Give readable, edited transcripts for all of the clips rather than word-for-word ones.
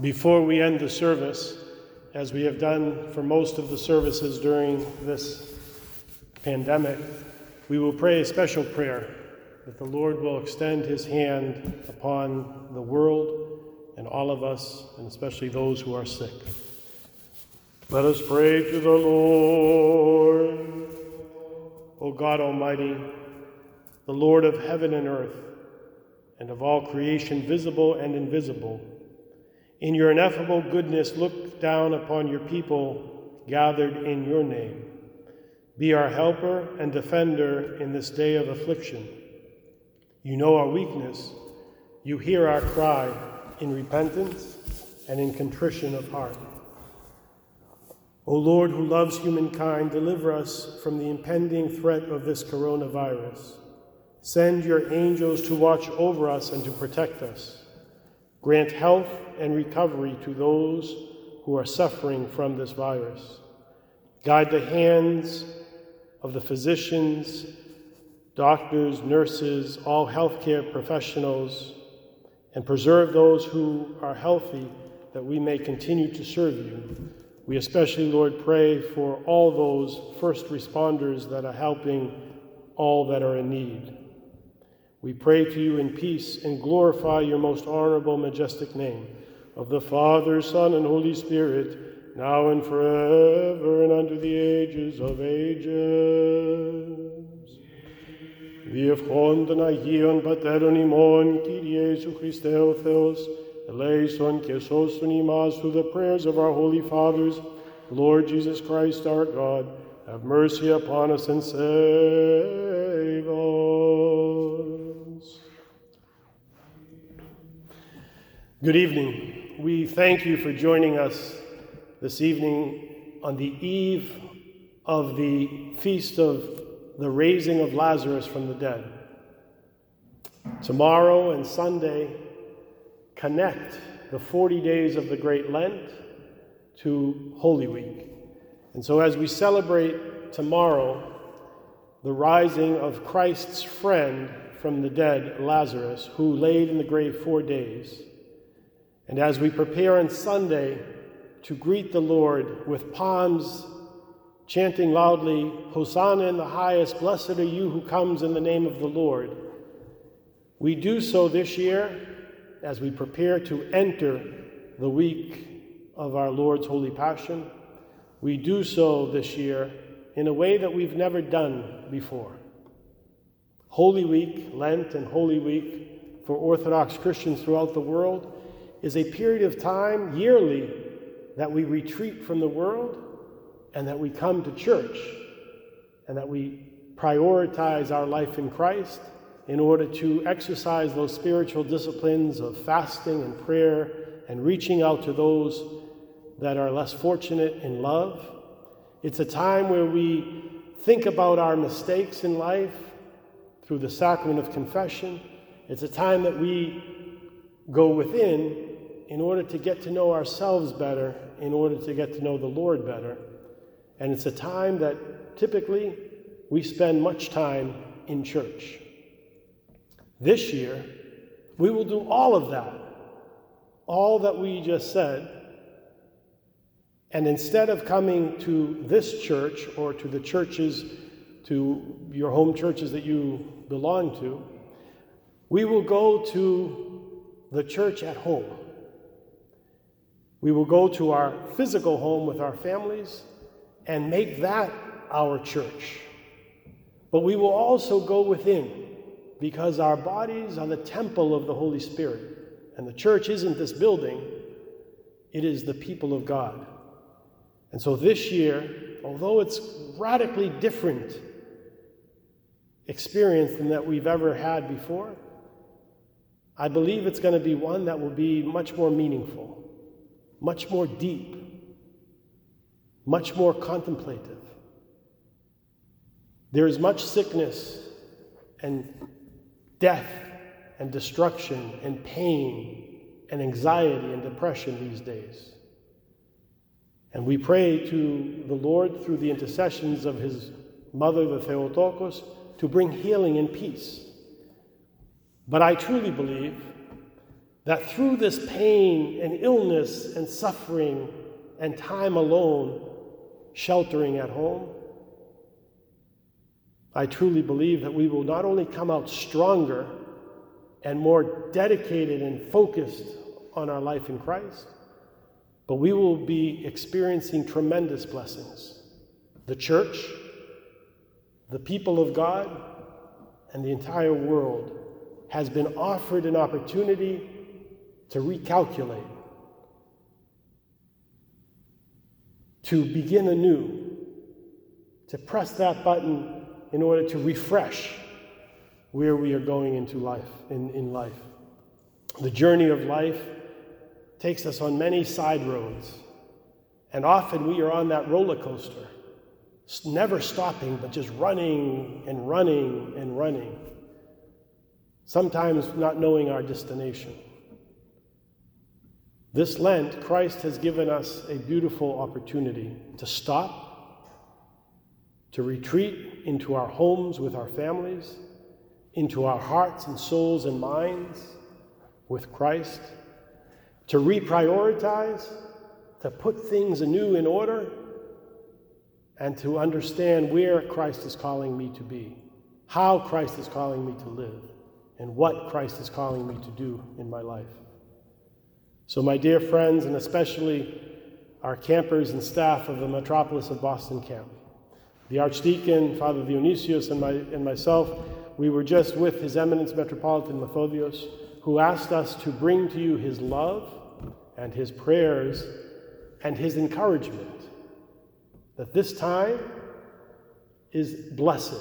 Before we end the service, as we have done for most of the services during this pandemic, we will pray a special prayer that the Lord will extend his hand upon the world and all of us, and especially those who are sick. Let us pray to the Lord. O God Almighty, the Lord of heaven and earth, and of all creation visible and invisible, in your ineffable goodness, look down upon your people gathered in your name. Be our helper and defender in this day of affliction. You know our weakness. You hear our cry in repentance and in contrition of heart. O Lord, who loves humankind, deliver us from the impending threat of this coronavirus. Send your angels to watch over us and to protect us. Grant health and recovery to those who are suffering from this virus. Guide the hands of the physicians, doctors, nurses, all healthcare professionals, and preserve those who are healthy that we may continue to serve you. We especially, Lord, pray for all those first responders that are helping all that are in need. We pray to you in peace and glorify your most honorable, majestic name, of the Father, Son, and Holy Spirit, now and forever and unto the ages of ages. Διευχόντων Αγίων Πατέρων ημών, Κύριε Ιησού Χριστέ ο Θεός, ελέησον και σώσον ημάς through the prayers of our holy fathers, Lord Jesus Christ our God, have mercy upon us and save us. Good evening. We thank you for joining us this evening on the eve of the feast of the raising of Lazarus from the dead. Tomorrow and Sunday connect the 40 days of the Great Lent to Holy Week. And so as we celebrate tomorrow the rising of Christ's friend from the dead, Lazarus, who laid in the grave 4 days, and as we prepare on Sunday to greet the Lord with palms, chanting loudly, Hosanna in the highest, blessed are you who comes in the name of the Lord, we do so this year as we prepare to enter the week of our Lord's Holy Passion. We do so this year in a way that we've never done before. Holy Week, Lent and Holy Week for Orthodox Christians throughout the world is a period of time yearly that we retreat from the world and that we come to church and that we prioritize our life in Christ in order to exercise those spiritual disciplines of fasting and prayer and reaching out to those that are less fortunate in love. It's a time where we think about our mistakes in life through the sacrament of confession. It's a time that we go within in order to get to know ourselves better, in order to get to know the Lord better. And it's a time that typically we spend much time in church. This year, we will do all of that, all that we just said. And instead of coming to this church or to the churches, to your home churches that you belong to, we will go to the church at home. We will go to our physical home with our families and make that our church. But we will also go within because our bodies are the temple of the Holy Spirit. And the church isn't this building, it is the people of God. And so this year, although it's radically different experience than that we've ever had before, I believe it's going to be one that will be much more meaningful, much more deep, much more contemplative. There is much sickness and death and destruction and pain and anxiety and depression these days. And we pray to the Lord through the intercessions of his mother, the Theotokos, to bring healing and peace But I truly believe that through this pain and illness and suffering and time alone, sheltering at home, I truly believe that we will not only come out stronger and more dedicated and focused on our life in Christ, but we will be experiencing tremendous blessings. The church, the people of God, and the entire world has been offered an opportunity to recalculate, to begin anew, to press that button in order to refresh where we are going into life, in life. The journey of life takes us on many side roads, and often we are on that roller coaster, never stopping, but just running and running and running, sometimes not knowing our destination. This Lent, Christ has given us a beautiful opportunity to stop, to retreat into our homes with our families, into our hearts and souls and minds with Christ, to reprioritize, to put things anew in order, and to understand where Christ is calling me to be, how Christ is calling me to live, and what Christ is calling me to do in my life. So my dear friends, and especially our campers and staff of the Metropolis of Boston camp, the Archdeacon, Father Dionysius, and myself, we were just with His Eminence Metropolitan Methodios, who asked us to bring to you his love and his prayers and his encouragement that this time is blessed,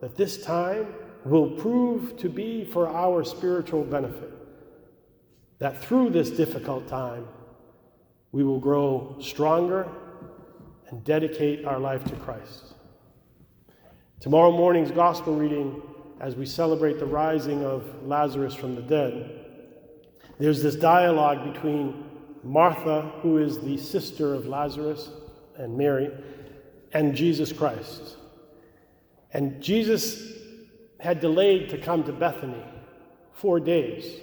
that this time will prove to be for our spiritual benefit, that through this difficult time we will grow stronger and dedicate our life to Christ. Tomorrow morning's Gospel reading, as we celebrate the rising of Lazarus from the dead, there's this dialogue between Martha, who is the sister of Lazarus and Mary, and Jesus Christ. And Jesus had delayed to come to Bethany 4 days.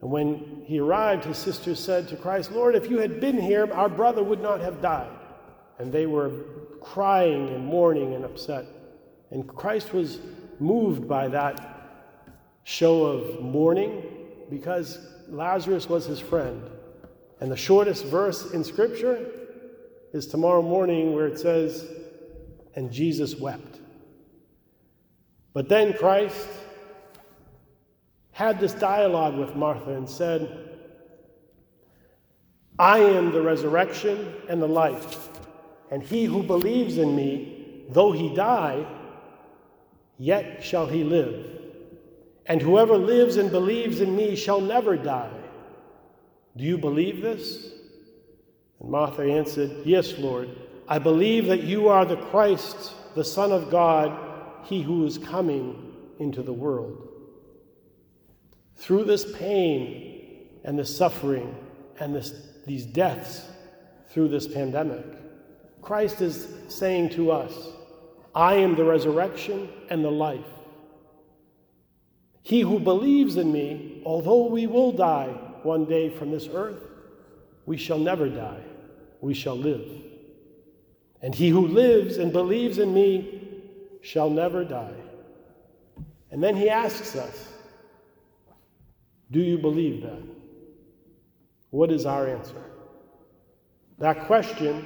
And when he arrived, his sister said to Christ, "Lord, if you had been here, our brother would not have died." And they were crying and mourning and upset. And Christ was moved by that show of mourning because Lazarus was his friend. And the shortest verse in Scripture is tomorrow morning, where it says, "And Jesus wept." But then Christ had this dialogue with Martha and said, "I am the resurrection and the life, and he who believes in me, though he die, yet shall he live. And whoever lives and believes in me shall never die. Do you believe this?" And Martha answered, "Yes, Lord. I believe that you are the Christ, the Son of God, he who is coming into the world." Through this pain and this suffering and these deaths through this pandemic, Christ is saying to us, "I am the resurrection and the life. He who believes in me, although we will die one day from this earth, we shall never die. We shall live. And he who lives and believes in me shall never die." And then he asks us, "Do you believe that?" What is our answer? That question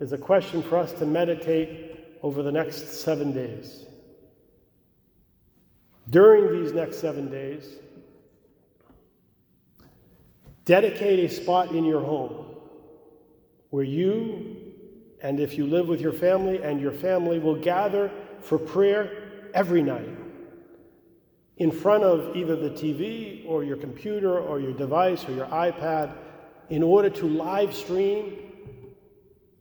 is a question for us to meditate over the next 7 days. During these next 7 days, dedicate a spot in your home where you, and if you live with your family, and your family will gather for prayer every night in front of either the TV or your computer or your device or your iPad in order to live stream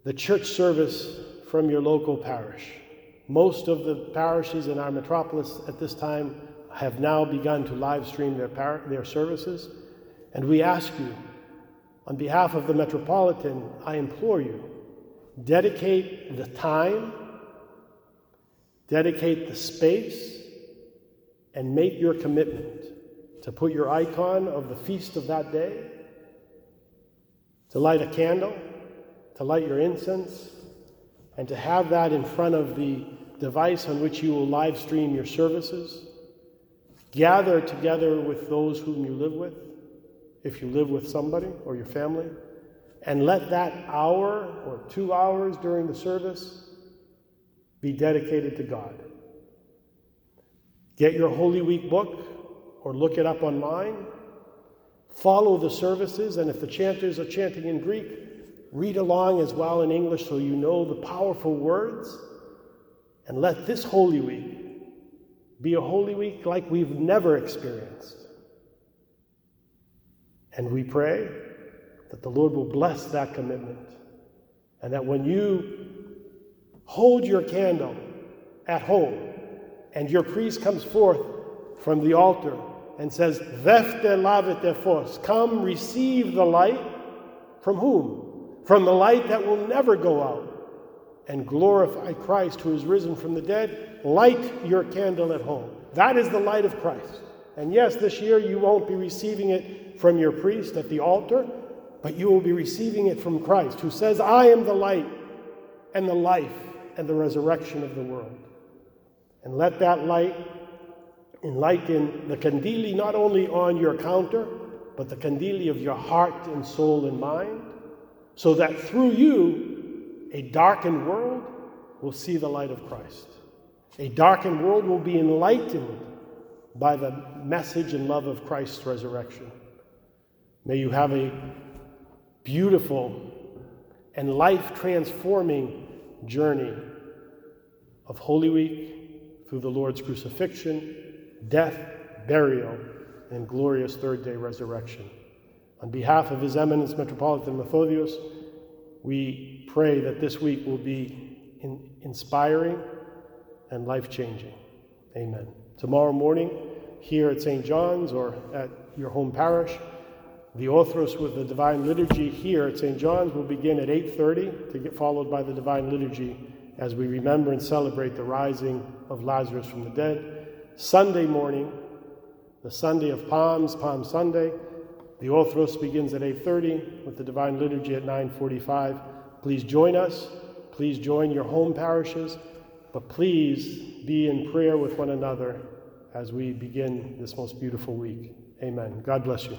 the church service from your local parish. Most of the parishes in our metropolis at this time have now begun to live stream their services. And we ask you, on behalf of the Metropolitan, I implore you, dedicate the time, dedicate the space, and make your commitment to put your icon of the feast of that day, to light a candle, to light your incense, and to have that in front of the device on which you will live stream your services. Gather together with those whom you live with, if you live with somebody or your family, and let that hour or 2 hours during the service be dedicated to God. Get your Holy Week book or look it up online. Follow the services, and if the chanters are chanting in Greek, read along as well in English so you know the powerful words. And let this Holy Week be a Holy Week like we've never experienced. And we pray that the Lord will bless that commitment, and that when you hold your candle at home and your priest comes forth from the altar and says, Defte lavite fos, come receive the light. From whom? From the light that will never go out. And glorify Christ who is risen from the dead. Light your candle at home. That is the light of Christ. And yes, this year you won't be receiving it from your priest at the altar, but you will be receiving it from Christ, who says, I am the light and the life and the resurrection of the world. And let that light enlighten the kandili not only on your counter, but the kandili of your heart and soul and mind, so that through you, a darkened world will see the light of Christ. A darkened world will be enlightened by the message and love of Christ's resurrection. May you have a beautiful and life-transforming journey of Holy Week, through the Lord's crucifixion, death, burial, and glorious third-day resurrection. On behalf of His Eminence Metropolitan Methodios, we pray that this week will be inspiring and life-changing. Amen. Tomorrow morning, here at St. John's or at your home parish, the Orthros with the Divine Liturgy here at St. John's will begin at 8:30, to get followed by the Divine Liturgy as we remember and celebrate the rising of Lazarus from the dead. Sunday morning, the Sunday of Palms, Palm Sunday, the Orthros begins at 8:30 with the Divine Liturgy at 9:45. Please join us. Please join your home parishes. But please be in prayer with one another as we begin this most beautiful week. Amen. God bless you.